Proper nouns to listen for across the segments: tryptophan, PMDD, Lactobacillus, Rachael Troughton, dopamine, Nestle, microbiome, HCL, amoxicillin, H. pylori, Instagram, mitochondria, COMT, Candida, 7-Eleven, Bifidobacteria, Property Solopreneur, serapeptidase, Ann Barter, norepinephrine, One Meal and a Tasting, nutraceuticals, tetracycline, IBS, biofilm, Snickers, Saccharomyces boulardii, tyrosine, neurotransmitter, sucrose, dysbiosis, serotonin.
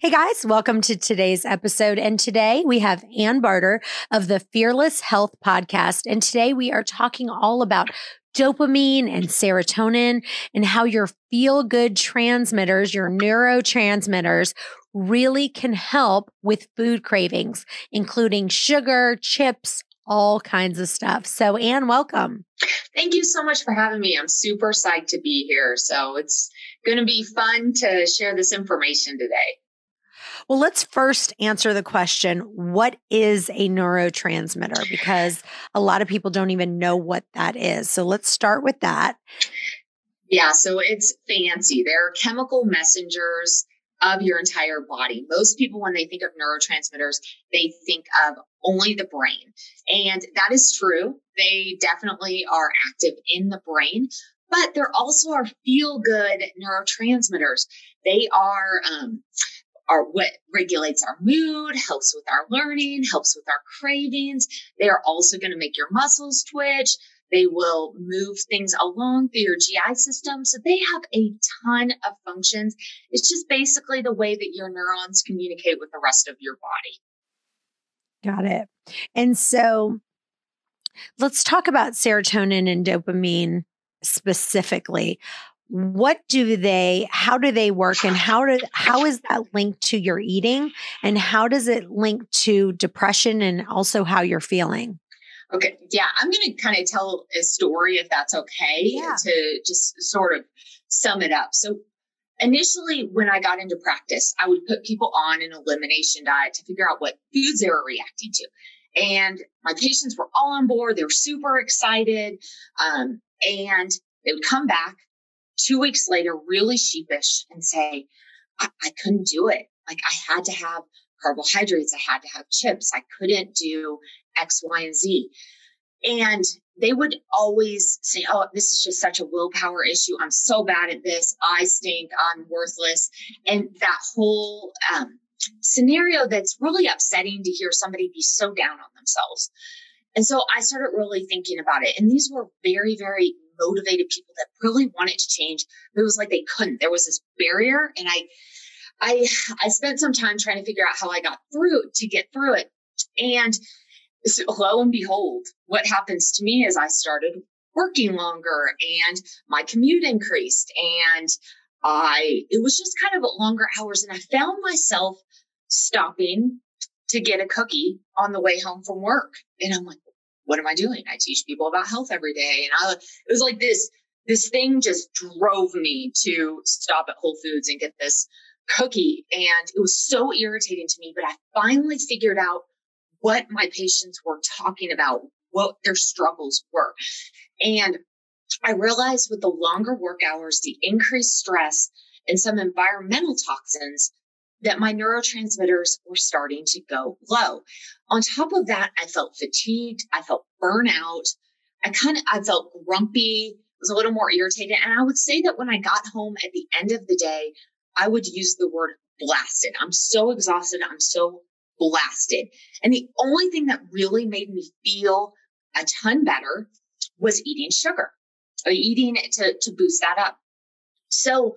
Hey guys, welcome to today's episode. And today we have Ann Barter of the Fearless Health Podcast. And today we are talking all about dopamine and serotonin and how your feel-good transmitters, your neurotransmitters, really can help with food cravings, including sugar, chips, all kinds of stuff. So Ann, welcome. Thank you so much for having me. I'm super psyched to be here. So it's going to be fun to share this information today. Well, let's first answer the question, what is a neurotransmitter? Because a lot of people don't even know what that is. So let's start with that. Yeah, so it's fancy. They're chemical messengers of your entire body. Most people, when they think of neurotransmitters, they think of only the brain. And that is true. They definitely are active in the brain. But there also are feel-good neurotransmitters. They are what regulates our mood, helps with our learning, helps with our cravings. They are also going to make your muscles twitch. They will move things along through your GI system. So they have a ton of functions. It's just basically the way that your neurons communicate with the rest of your body. Got it. And so let's talk about serotonin and dopamine specifically. What do they, how do they work, and how is that linked to your eating, and how does it link to depression and also how you're feeling? Okay. Yeah. I'm going to kind of tell a story, if that's okay, to just sort of sum it up. So initially when I got into practice, I would put people on an elimination diet to figure out what foods they were reacting to. And my patients were all on board. They were super excited. And they would come back 2 weeks later, really sheepish, and say, I couldn't do it. Like, I had to have carbohydrates. I had to have chips. I couldn't do X, Y, and Z. And they would always say, oh, this is just such a willpower issue. I'm so bad at this. I stink. I'm worthless. And that whole scenario that's really upsetting to hear somebody be so down on themselves. And so I started really thinking about it. And these were very, very motivated people that really wanted to change. It was like they couldn't. There was this barrier. And I spent some time trying to figure out how I got through to get through it. And so lo and behold, what happens to me is I started working longer and my commute increased, and it was just kind of longer hours. And I found myself stopping to get a cookie on the way home from work. And I'm like, what am I doing? I teach people about health every day. And it was like this thing just drove me to stop at Whole Foods and get this cookie. And it was so irritating to me, but I finally figured out what my patients were talking about, what their struggles were. And I realized with the longer work hours, the increased stress, and some environmental toxins, that my neurotransmitters were starting to go low. On top of that, I felt fatigued. I felt burnout. I felt grumpy. I was a little more irritated. And I would say that when I got home at the end of the day, I would use the word blasted. I'm so exhausted. I'm so blasted. And the only thing that really made me feel a ton better was eating sugar, or eating to boost that up. So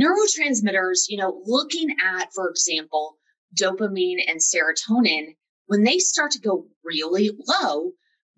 neurotransmitters, looking at, for example, dopamine and serotonin, when they start to go really low,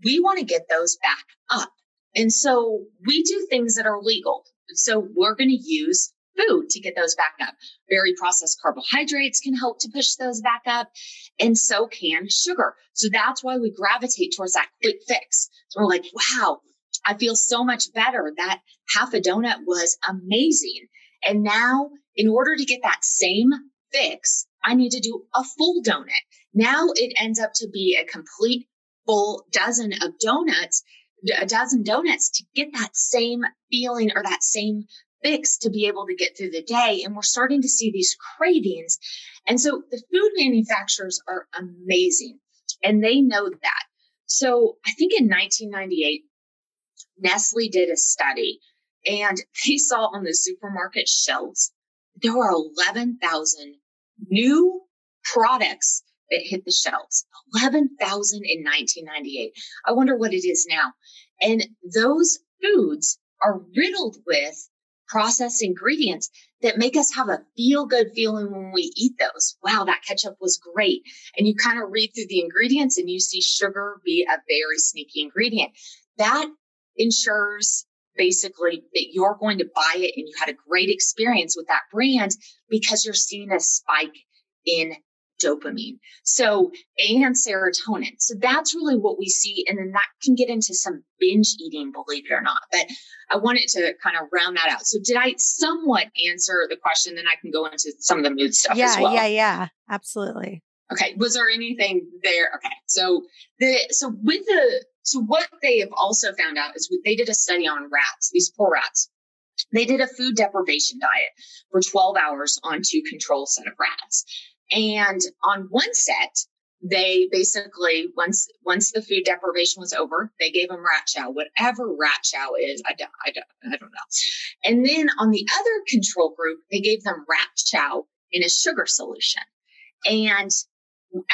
we want to get those back up. And so we do things that are legal. So we're going to use food to get those back up. Very processed carbohydrates can help to push those back up, and so can sugar. So that's why we gravitate towards that quick fix. So we're like, wow, I feel so much better. That half a donut was amazing. And now, in order to get that same fix, I need to do a full donut. Now it ends up to be a complete full dozen donuts to get that same feeling or that same fix to be able to get through the day. And we're starting to see these cravings. And so the food manufacturers are amazing, and they know that. So I think in 1998, Nestle did a study And they saw on the supermarket shelves, there were 11,000 new products that hit the shelves, 11,000 in 1998. I wonder what it is now. And those foods are riddled with processed ingredients that make us have a feel-good feeling when we eat those. Wow, that ketchup was great. And you kind of read through the ingredients and you see sugar be a very sneaky ingredient. That ensures basically that you're going to buy it and you had a great experience with that brand because you're seeing a spike in dopamine. So, and serotonin. So that's really what we see. And then that can get into some binge eating, believe it or not. But I wanted to kind of round that out. So did I somewhat answer the question? Then I can go into some of the mood stuff as well. Yeah. Absolutely. Okay. Was there anything there? Okay. So what they have also found out is they did a study on rats, these poor rats. They did a food deprivation diet for 12 hours on two control set of rats. And on one set, they basically, once the food deprivation was over, they gave them rat chow, whatever rat chow is. I don't know. And then on the other control group, they gave them rat chow in a sugar solution. And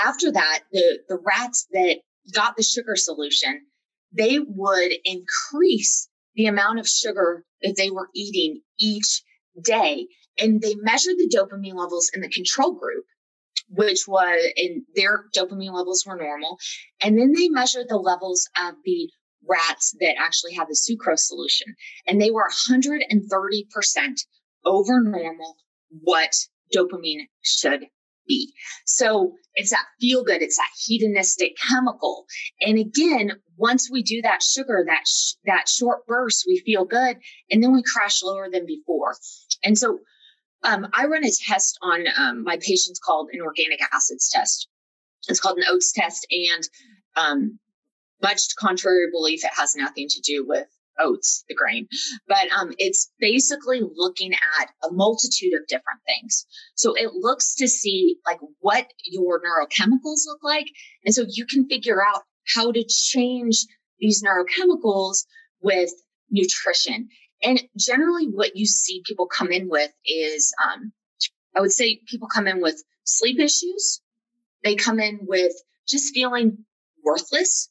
after that, the rats that got the sugar solution, they would increase the amount of sugar that they were eating each day. And they measured the dopamine levels in the control group, and their dopamine levels were normal. And then they measured the levels of the rats that actually had the sucrose solution. And they were 130% over normal what dopamine should be. So it's that feel good. It's that hedonistic chemical. And again, once we do that sugar, that short burst, we feel good. And then we crash lower than before. And so I run a test on my patients called an organic acids test. It's called an oats test. And much to contrary belief, it has nothing to do with oats, the grain, but it's basically looking at a multitude of different things. So it looks to see like what your neurochemicals look like. And so you can figure out how to change these neurochemicals with nutrition. And generally what you see people come in with is, I would say people come in with sleep issues. They come in with just feeling worthless.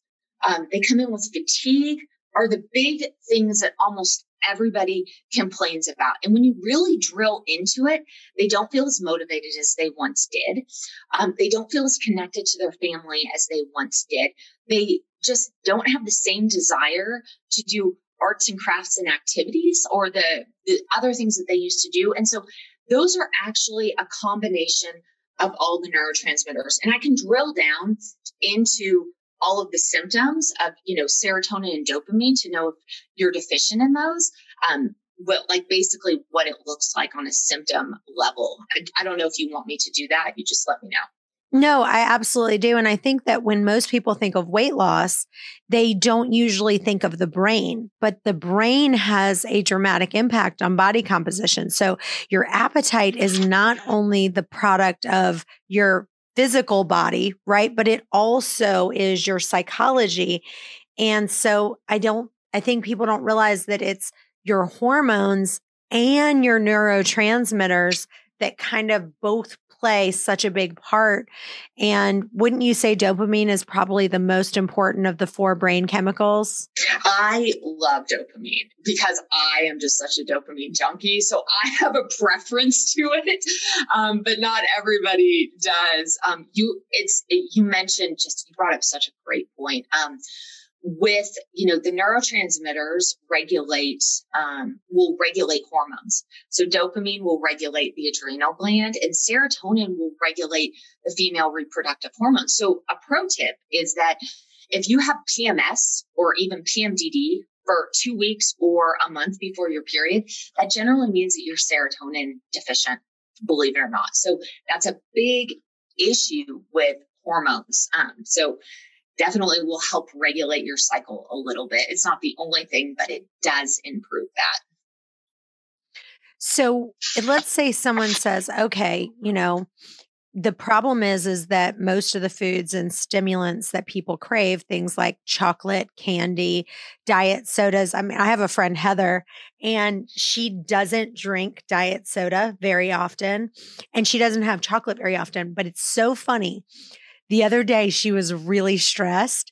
They come in with fatigue are the big things that almost everybody complains about. And when you really drill into it, they don't feel as motivated as they once did. They don't feel as connected to their family as they once did. They just don't have the same desire to do arts and crafts and activities or the other things that they used to do. And so those are actually a combination of all the neurotransmitters. And I can drill down into all of the symptoms of, serotonin and dopamine to know if you're deficient in those, basically what it looks like on a symptom level. I don't know if you want me to do that. You just let me know. No, I absolutely do. And I think that when most people think of weight loss, they don't usually think of the brain, but the brain has a dramatic impact on body composition. So your appetite is not only the product of your physical body, right? But it also is your psychology. And so I think people don't realize that it's your hormones and your neurotransmitters that kind of both play such a big part. And wouldn't you say dopamine is probably the most important of the four brain chemicals? I love dopamine because I am just such a dopamine junkie. So I have a preference to it, but not everybody does. You mentioned you brought up such a great point. The neurotransmitters will regulate hormones. So dopamine will regulate the adrenal gland and serotonin will regulate the female reproductive hormones. So a pro tip is that if you have PMS or even PMDD for 2 weeks or a month before your period, that generally means that you're serotonin deficient, believe it or not. So that's a big issue with hormones. Definitely will help regulate your cycle a little bit. It's not the only thing, but it does improve that. So let's say someone says, okay, The problem is that most of the foods and stimulants that people crave, things like chocolate, candy, diet sodas. I mean, I have a friend, Heather, and she doesn't drink diet soda very often, and she doesn't have chocolate very often, but it's so funny. The other day, she was really stressed,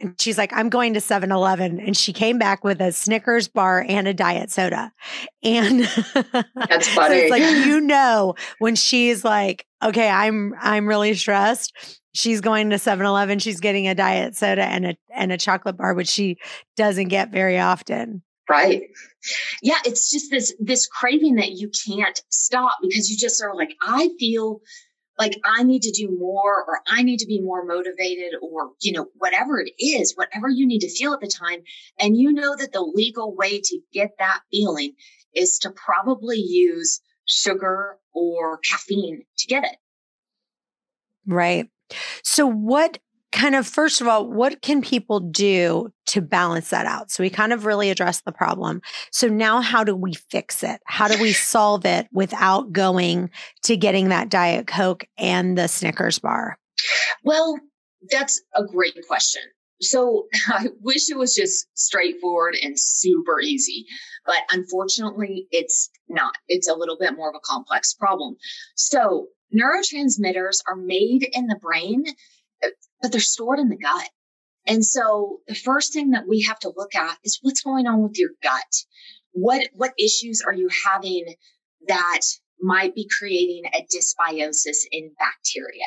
and she's like, I'm going to 7-Eleven. And she came back with a Snickers bar and a diet soda. And that's funny. So it's like, you know, when she's like, okay, I'm really stressed, she's going to 7-Eleven, she's getting a diet soda and a chocolate bar, which she doesn't get very often. Right. Yeah. It's just this craving that you can't stop, because you just are like, I feel like I need to do more, or I need to be more motivated, or, you know, whatever it is, whatever you need to feel at the time. And you know that the legal way to get that feeling is to probably use sugar or caffeine to get it. Right. So first of all, what can people do to balance that out? So we kind of really addressed the problem. So now how do we fix it? How do we solve it without going to getting that Diet Coke and the Snickers bar? Well, that's a great question. So I wish it was just straightforward and super easy, but unfortunately it's not. It's a little bit more of a complex problem. So neurotransmitters are made in the brain, but they're stored in the gut. And so the first thing that we have to look at is what's going on with your gut. What issues are you having that might be creating a dysbiosis in bacteria?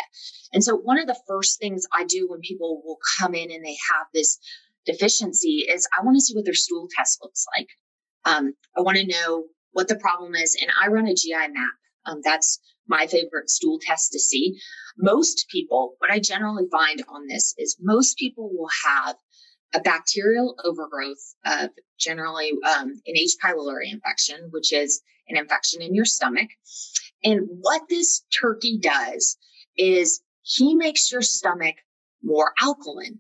And so one of the first things I do when people will come in and they have this deficiency is I want to see what their stool test looks like. I want to know what the problem is. And I run a GI map. That's my favorite stool test to see. Most people, what I generally find on this is most people will have a bacterial overgrowth of generally an H. pylori infection, which is an infection in your stomach. And what this turkey does is he makes your stomach more alkaline.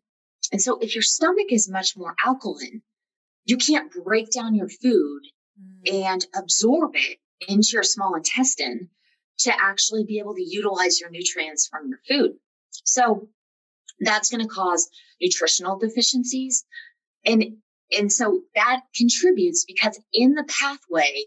And so if your stomach is much more alkaline, you can't break down your food and absorb it into your small intestine to actually be able to utilize your nutrients from your food. So that's going to cause nutritional deficiencies. And so that contributes, because in the pathway,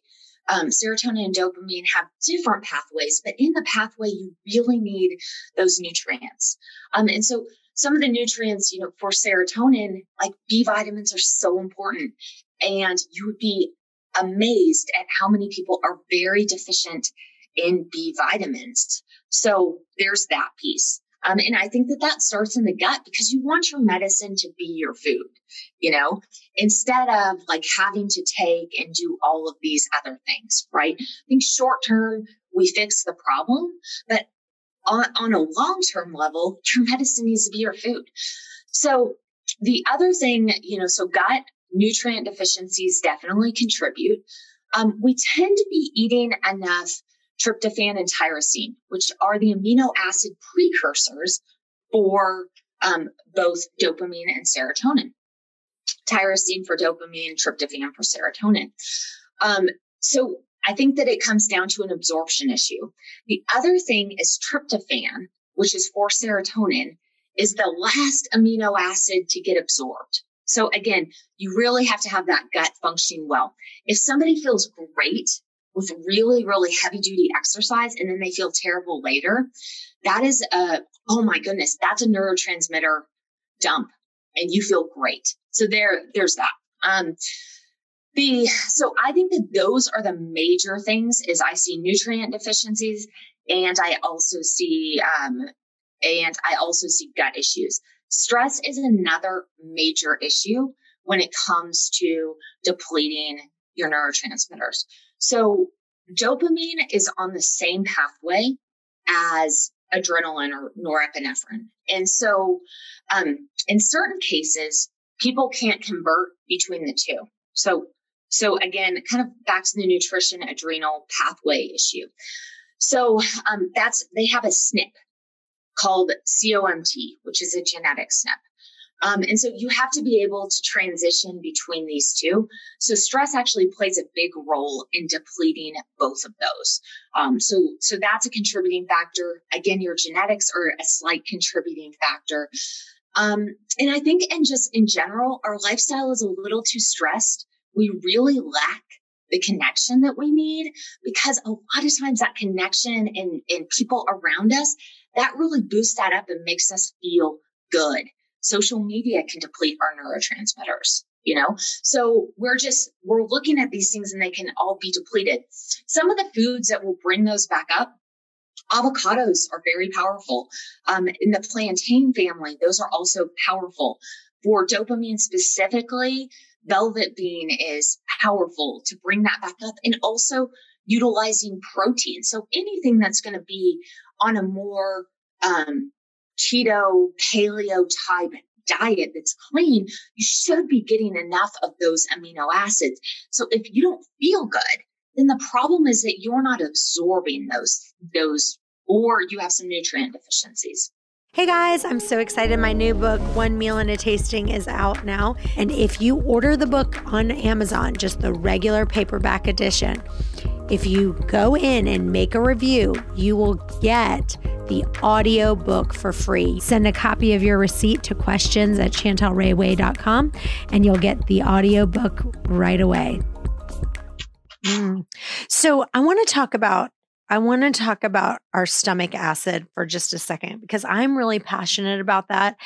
serotonin and dopamine have different pathways, but in the pathway, you really need those nutrients. And so some of the nutrients, you know, for serotonin, like B vitamins, are so important. And you would be amazed at how many people are very deficient in B vitamins. So there's that piece. And I think that starts in the gut, because you want your medicine to be your food, you know, instead of like having to take and do all of these other things, right? I think short term, we fix the problem, but on a long-term level, your medicine needs to be your food. So the other thing, you know, so gut nutrient deficiencies definitely contribute. We tend to be eating enough tryptophan and tyrosine, which are the amino acid precursors for both dopamine and serotonin. Tyrosine for dopamine, tryptophan for serotonin. So I think that it comes down to an absorption issue. The other thing is tryptophan, which is for serotonin, is the last amino acid to get absorbed. So again, you really have to have that gut functioning well. If somebody feels great with really, really heavy duty exercise, and then they feel terrible later, that is oh my goodness, that's a neurotransmitter dump, and you feel great. So there's that. So I think that those are the major things. Is I see nutrient deficiencies, and I also see gut issues. Stress is another major issue when it comes to depleting your neurotransmitters. So dopamine is on the same pathway as adrenaline or norepinephrine. And so in certain cases, people can't convert between the two. So again, kind of back to the nutrition adrenal pathway issue. So they have a SNP called COMT, which is a genetic SNP. And so you have to be able to transition between these two. So stress actually plays a big role in depleting both of those. So that's a contributing factor. Again, your genetics are a slight contributing factor. And I think, and just in general, our lifestyle is a little too stressed. We really lack the connection that we need, because a lot of times that connection and people around us, that really boosts that up and makes us feel good. Social media can deplete our neurotransmitters, you know? So we're looking at these things and they can all be depleted. Some of the foods that will bring those back up, avocados are very powerful. In the plantain family, those are also powerful. For dopamine specifically, velvet bean is powerful to bring that back up, and also utilizing protein. So anything that's going to be on a more, keto, paleo type diet that's clean, you should be getting enough of those amino acids. So if you don't feel good, then the problem is that you're not absorbing those, or you have some nutrient deficiencies. Hey guys, I'm so excited. My new book, One Meal and a Tasting, is out now. And if you order the book on Amazon, just the regular paperback edition, if you go in and make a review, you will get the audio book for free. Send a copy of your receipt to questions@chantelrayway.com and you'll get the audio book right away. So I want to talk about our stomach acid for just a second, because I'm really passionate about that.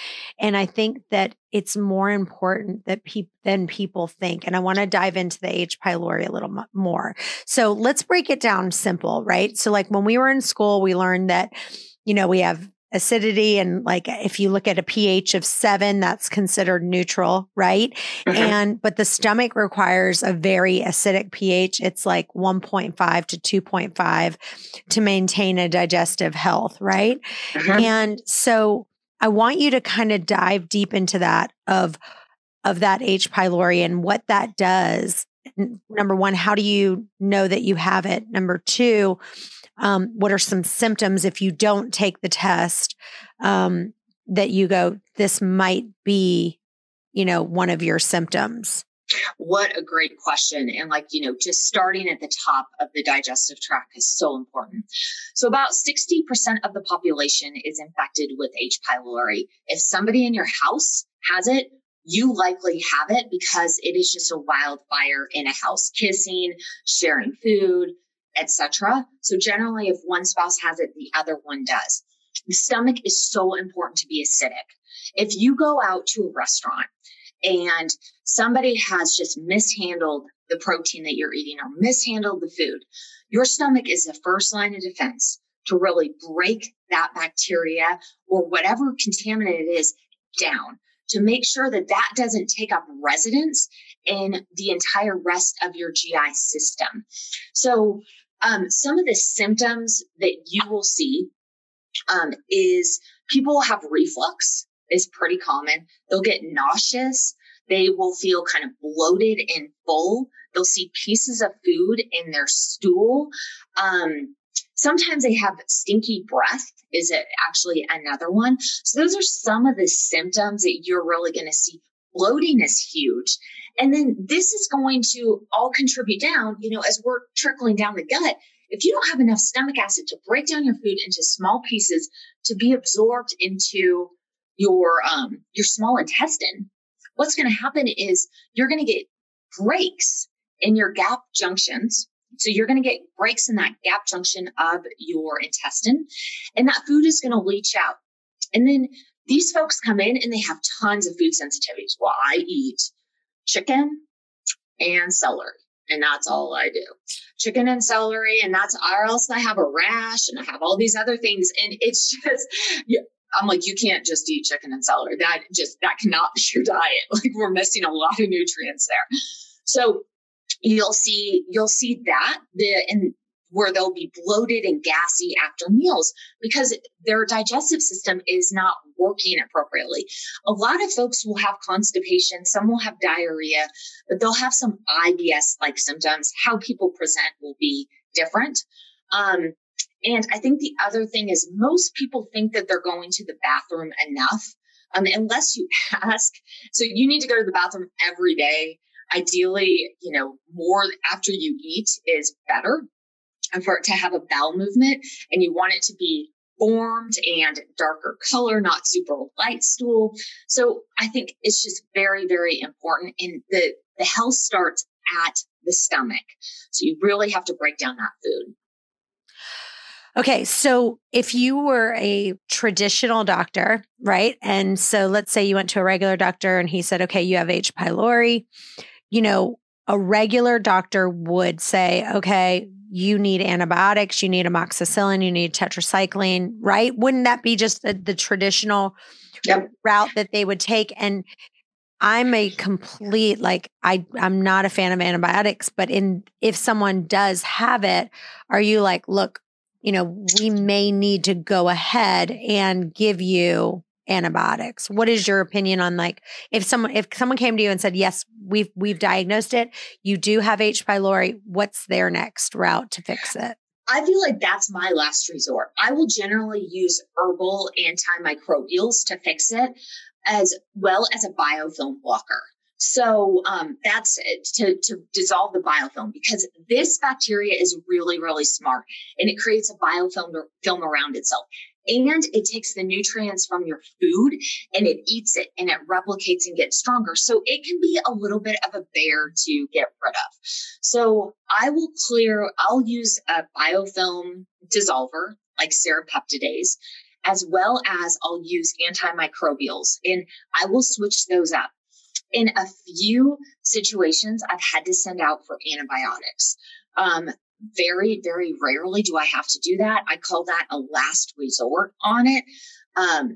And I think that it's more important than people think. And I want to dive into the H. pylori a little more. So let's break it down simple, right? So like when we were in school, we learned that, you know, we have acidity, and like if you look at a pH of 7, that's considered neutral, right? Mm-hmm. But the stomach requires a very acidic pH. It's like 1.5 to 2.5 to maintain a digestive health, right? Mm-hmm. And so I want you to kind of dive deep into that of that H. pylori and what that does. Number one, how do you know that you have it? Number two, what are some symptoms if you don't take the test, that you go, this might be, you know, one of your symptoms? What a great question. And like, you know, just starting at the top of the digestive tract is so important. So about 60% of the population is infected with H. pylori. If somebody in your house has it, you likely have it, because it is just a wildfire in a house, kissing, sharing food, etc. So generally, if one spouse has it, the other one does. The stomach is so important to be acidic. If you go out to a restaurant and somebody has just mishandled the protein that you're eating or mishandled the food, your stomach is the first line of defense to really break that bacteria or whatever contaminant it is down, to make sure that that doesn't take up residence in the entire rest of your GI system. So some of the symptoms that you will see is people have reflux. It's pretty common. They'll get nauseous. They will feel kind of bloated and full. They'll see pieces of food in their stool. Sometimes they have stinky breath, is it actually another one. So those are some of the symptoms that you're really going to see. Bloating is huge. And then this is going to all contribute down, you know, as we're trickling down the gut. If you don't have enough stomach acid to break down your food into small pieces to be absorbed into your small intestine, what's going to happen is you're going to get breaks in your gap junctions. So you're going to get breaks in that gap junction of your intestine, and that food is going to leach out. And then these folks come in and they have tons of food sensitivities. Well, I eat chicken and celery, and that's all I do. Chicken and celery, and that's, or else I have a rash and I have all these other things. And it's just, I'm like, you can't just eat chicken and celery. That cannot be your diet. Like, we're missing a lot of nutrients there. So you'll see that where they'll be bloated and gassy after meals, because their digestive system is not working appropriately. A lot of folks will have constipation. Some will have diarrhea, but they'll have some IBS-like symptoms. How people present will be different. And I think the other thing is most people think that they're going to the bathroom enough. unless you ask. So you need to go to the bathroom every day. Ideally, more after you eat is better, and for it to have a bowel movement, and you want it to be formed and darker color, not super light stool. So I think it's just very, very important. And the health starts at the stomach. So you really have to break down that food. Okay. So if you were a traditional doctor, right? And so let's say you went to a regular doctor and he said, okay, you have H. pylori, a regular doctor would say, okay, you need antibiotics, you need amoxicillin, you need tetracycline, right? Wouldn't that be just the traditional route that they would take? And I'm a complete, I'm not a fan of antibiotics, but if someone does have it, are you like, look, we may need to go ahead and give you antibiotics? What is your opinion on if someone came to you and said, yes, we've diagnosed it, you do have H. pylori, what's their next route to fix it? I feel like that's my last resort. I will generally use herbal antimicrobials to fix it, as well as a biofilm blocker. So that's it, to dissolve the biofilm, because this bacteria is really, really smart, and it creates a biofilm around itself. And it takes the nutrients from your food and it eats it and it replicates and gets stronger. So it can be a little bit of a bear to get rid of. So I'll use a biofilm dissolver like serapeptidase, as well as I'll use antimicrobials, and I will switch those up. In a few situations, I've had to send out for antibiotics. Very, very rarely do I have to do that. I call that a last resort on it. But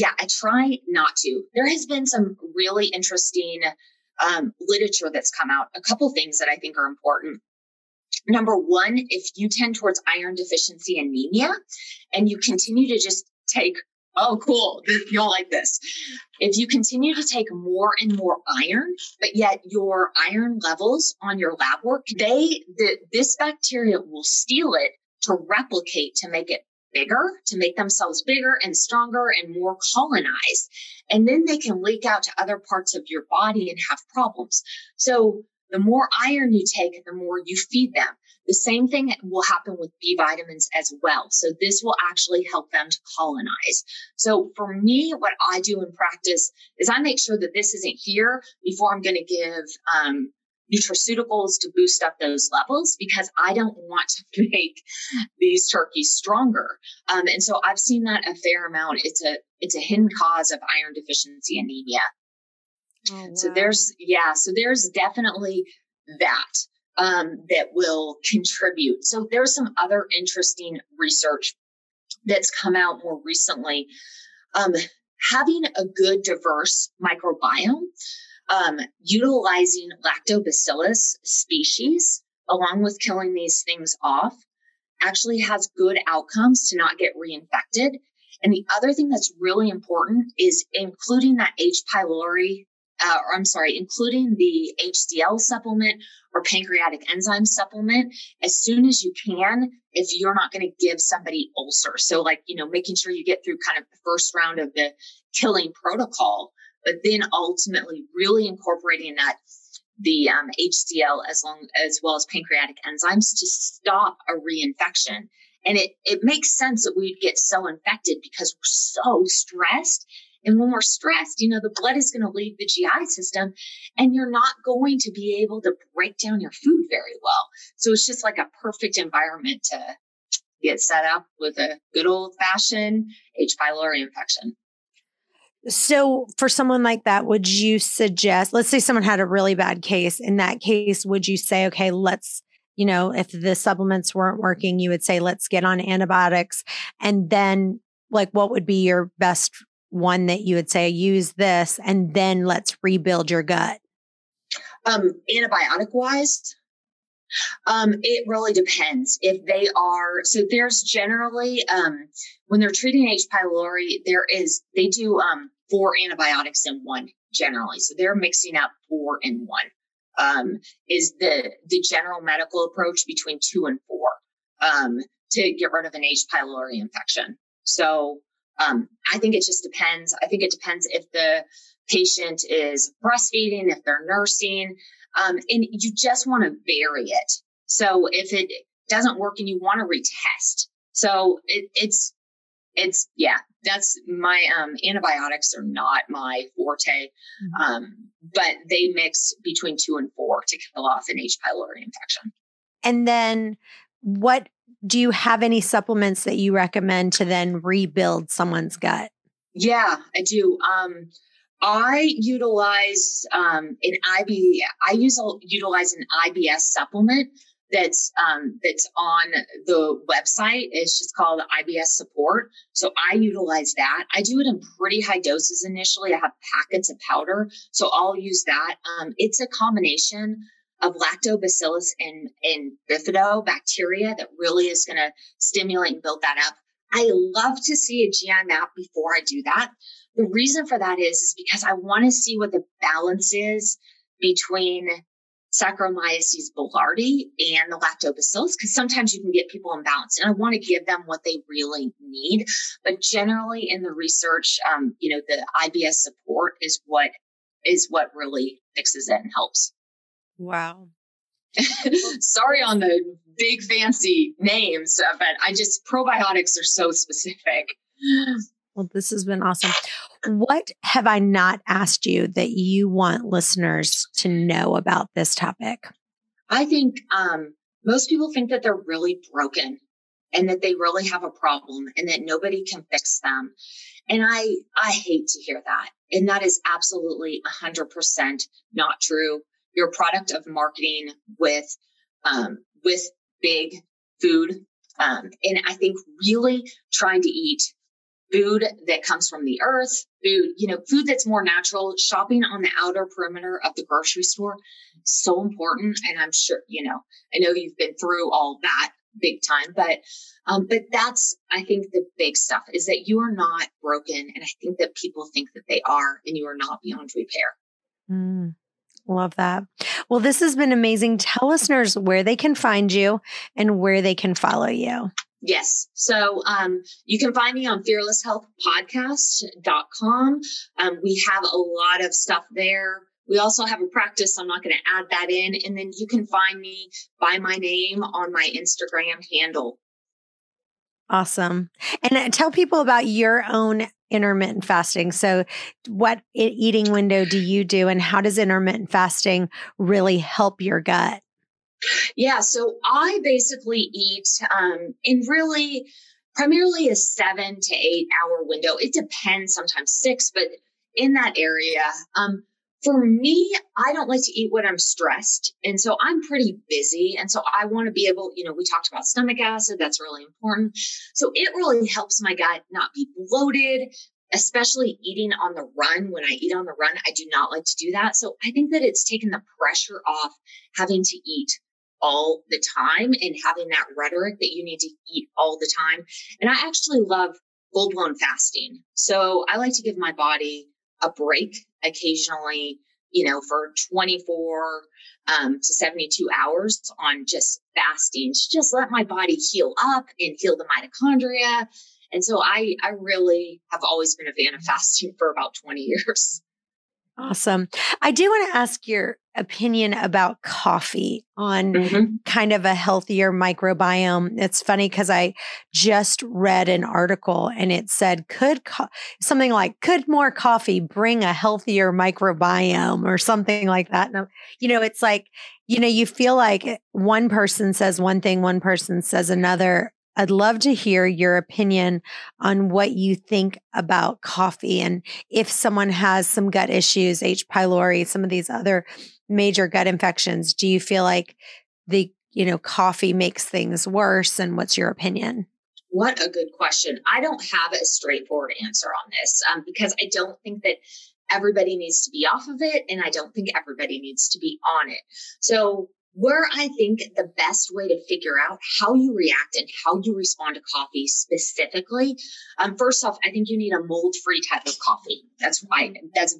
yeah, I try not to. There has been some really interesting literature that's come out. A couple things that I think are important. Number one, if you tend towards iron deficiency anemia and you continue to just take, you'll like this. If you continue to take more and more iron, but yet your iron levels on your lab work, this bacteria will steal it to replicate, to make it bigger, to make themselves bigger and stronger and more colonized. And then they can leak out to other parts of your body and have problems. So the more iron you take, the more you feed them. The same thing will happen with B vitamins as well. So this will actually help them to colonize. So for me, what I do in practice is I make sure that this isn't here before I'm going to give nutraceuticals to boost up those levels, because I don't want to make these turkeys stronger. And so I've seen that a fair amount. It's a hidden cause of iron deficiency anemia. Oh, wow. So there's definitely that that will contribute. So there's some other interesting research that's come out more recently. Having a good diverse microbiome, utilizing lactobacillus species along with killing these things off, actually has good outcomes to not get reinfected. And the other thing that's really important is including that H. pylori. Including the HCL supplement or pancreatic enzyme supplement as soon as you can, if you're not going to give somebody ulcers. So making sure you get through kind of the first round of the killing protocol, but then ultimately really incorporating that the HCL as well as pancreatic enzymes to stop a reinfection. And it makes sense that we'd get so infected because we're so stressed. And when we're stressed, the blood is going to leave the GI system and you're not going to be able to break down your food very well. So it's just like a perfect environment to get set up with a good old fashioned H. pylori infection. So for someone like that, would you suggest, let's say someone had a really bad case. In that case, would you say, okay, let's, if the supplements weren't working, you would say, let's get on antibiotics. And then what would be your best one that you would say, use this, and then let's rebuild your gut? Antibiotic wise, it really depends if they are. So there's generally, when they're treating H. pylori, they do, 4 antibiotics in one generally. So they're mixing up 4 in one, is the general medical approach between 2 and 4, to get rid of an H. pylori infection. So, I think it just depends. I think it depends if the patient is breastfeeding, if they're nursing, and you just want to vary it. So if it doesn't work and you want to retest, so it's yeah, that's my, antibiotics are not my forte. Mm-hmm. But they mix between 2 and 4 to kill off an H. pylori infection. And then what, do you have any supplements that you recommend to then rebuild someone's gut? Yeah, I do. I utilize utilize an IBS supplement that's on the website. It's just called IBS support. So I utilize that. I do it in pretty high doses initially. I have packets of powder, so I'll use that. It's a combination of lactobacillus and bifidobacteria that really is going to stimulate and build that up. I love to see a GI map before I do that. The reason for that is because I want to see what the balance is between Saccharomyces boulardii and the lactobacillus, because sometimes you can get people imbalanced, and I want to give them what they really need. But generally in the research, the IBS support is what really fixes it and helps. Wow. Sorry on the big fancy names, but probiotics are so specific. Well, this has been awesome. What have I not asked you that you want listeners to know about this topic? I think most people think that they're really broken and that they really have a problem and that nobody can fix them. And I hate to hear that. And that is absolutely 100% not true. You're a product of marketing with big food. And I think really trying to eat food that comes from the earth, food that's more natural, shopping on the outer perimeter of the grocery store, so important. And I'm sure, I know you've been through all that big time, but that's, I think, the big stuff is that you are not broken. And I think that people think that they are, and you are not beyond repair. Mm. Love that. Well, this has been amazing. Tell listeners where they can find you and where they can follow you. Yes. So you can find me on fearlesshealthpodcast.com. We have a lot of stuff there. We also have a practice. I'm not going to add that in. And then you can find me by my name on my Instagram handle. Awesome. And tell people about your own intermittent fasting. So what eating window do you do, and how does intermittent fasting really help your gut? Yeah. So I basically eat in really primarily a 7 to 8 hour window. It depends, sometimes 6, but in that area. For me, I don't like to eat when I'm stressed. And so I'm pretty busy. And so I want to be able, we talked about stomach acid. That's really important. So it really helps my gut not be bloated, especially eating on the run. When I eat on the run, I do not like to do that. So I think that it's taken the pressure off having to eat all the time and having that rhetoric that you need to eat all the time. And I actually love full-blown fasting. So I like to give my body a break occasionally, for 24 to 72 hours on just fasting to just let my body heal up and heal the mitochondria. And so I really have always been a fan of fasting for about 20 years. Awesome. I do want to ask your opinion about coffee on kind of a healthier microbiome. It's funny because I just read an article and it said, could more coffee bring a healthier microbiome or something like that? And it's like, you feel like one person says one thing, one person says another. I'd love to hear your opinion on what you think about coffee, and if someone has some gut issues, H. pylori, some of these other major gut infections, do you feel like coffee makes things worse? And what's your opinion? What a good question. I don't have a straightforward answer on this because I don't think that everybody needs to be off of it, and I don't think everybody needs to be on it. So where I think the best way to figure out how you react and how you respond to coffee specifically, first off, I think you need a mold-free type of coffee. That's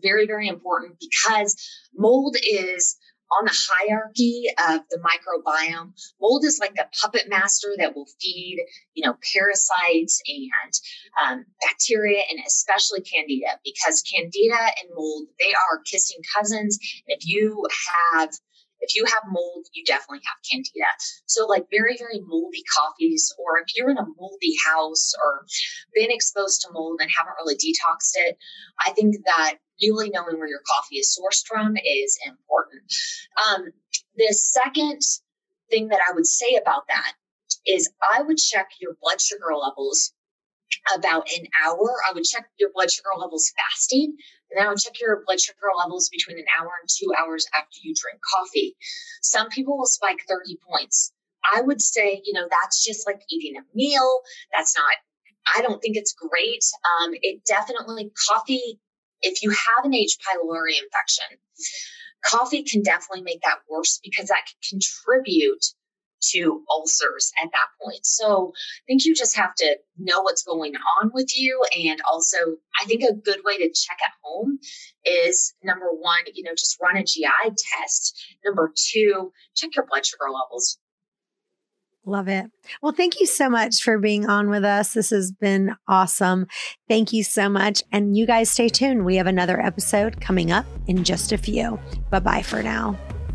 very, very important because mold is on the hierarchy of the microbiome, mold is like the puppet master that will feed, parasites and bacteria, and especially candida, because candida and mold, they are kissing cousins. And if you have mold, you definitely have candida. So like very, very moldy coffees, or if you're in a moldy house or been exposed to mold and haven't really detoxed it, I think that really knowing where your coffee is sourced from is important. The second thing that I would say about that is I would check your blood sugar levels about an hour. I would check your blood sugar levels fasting, and then I would check your blood sugar levels between an hour and 2 hours after you drink coffee. Some people will spike 30 points. I would say, that's just like eating a meal. I don't think it's great. Coffee, if you have an H. pylori infection, coffee can definitely make that worse, because that can contribute to ulcers at that point. So I think you just have to know what's going on with you. And also, I think a good way to check at home is, number one, just run a GI test. Number two, check your blood sugar levels. Love it. Well, thank you so much for being on with us. This has been awesome. Thank you so much. And you guys stay tuned. We have another episode coming up in just a few. Bye-bye for now.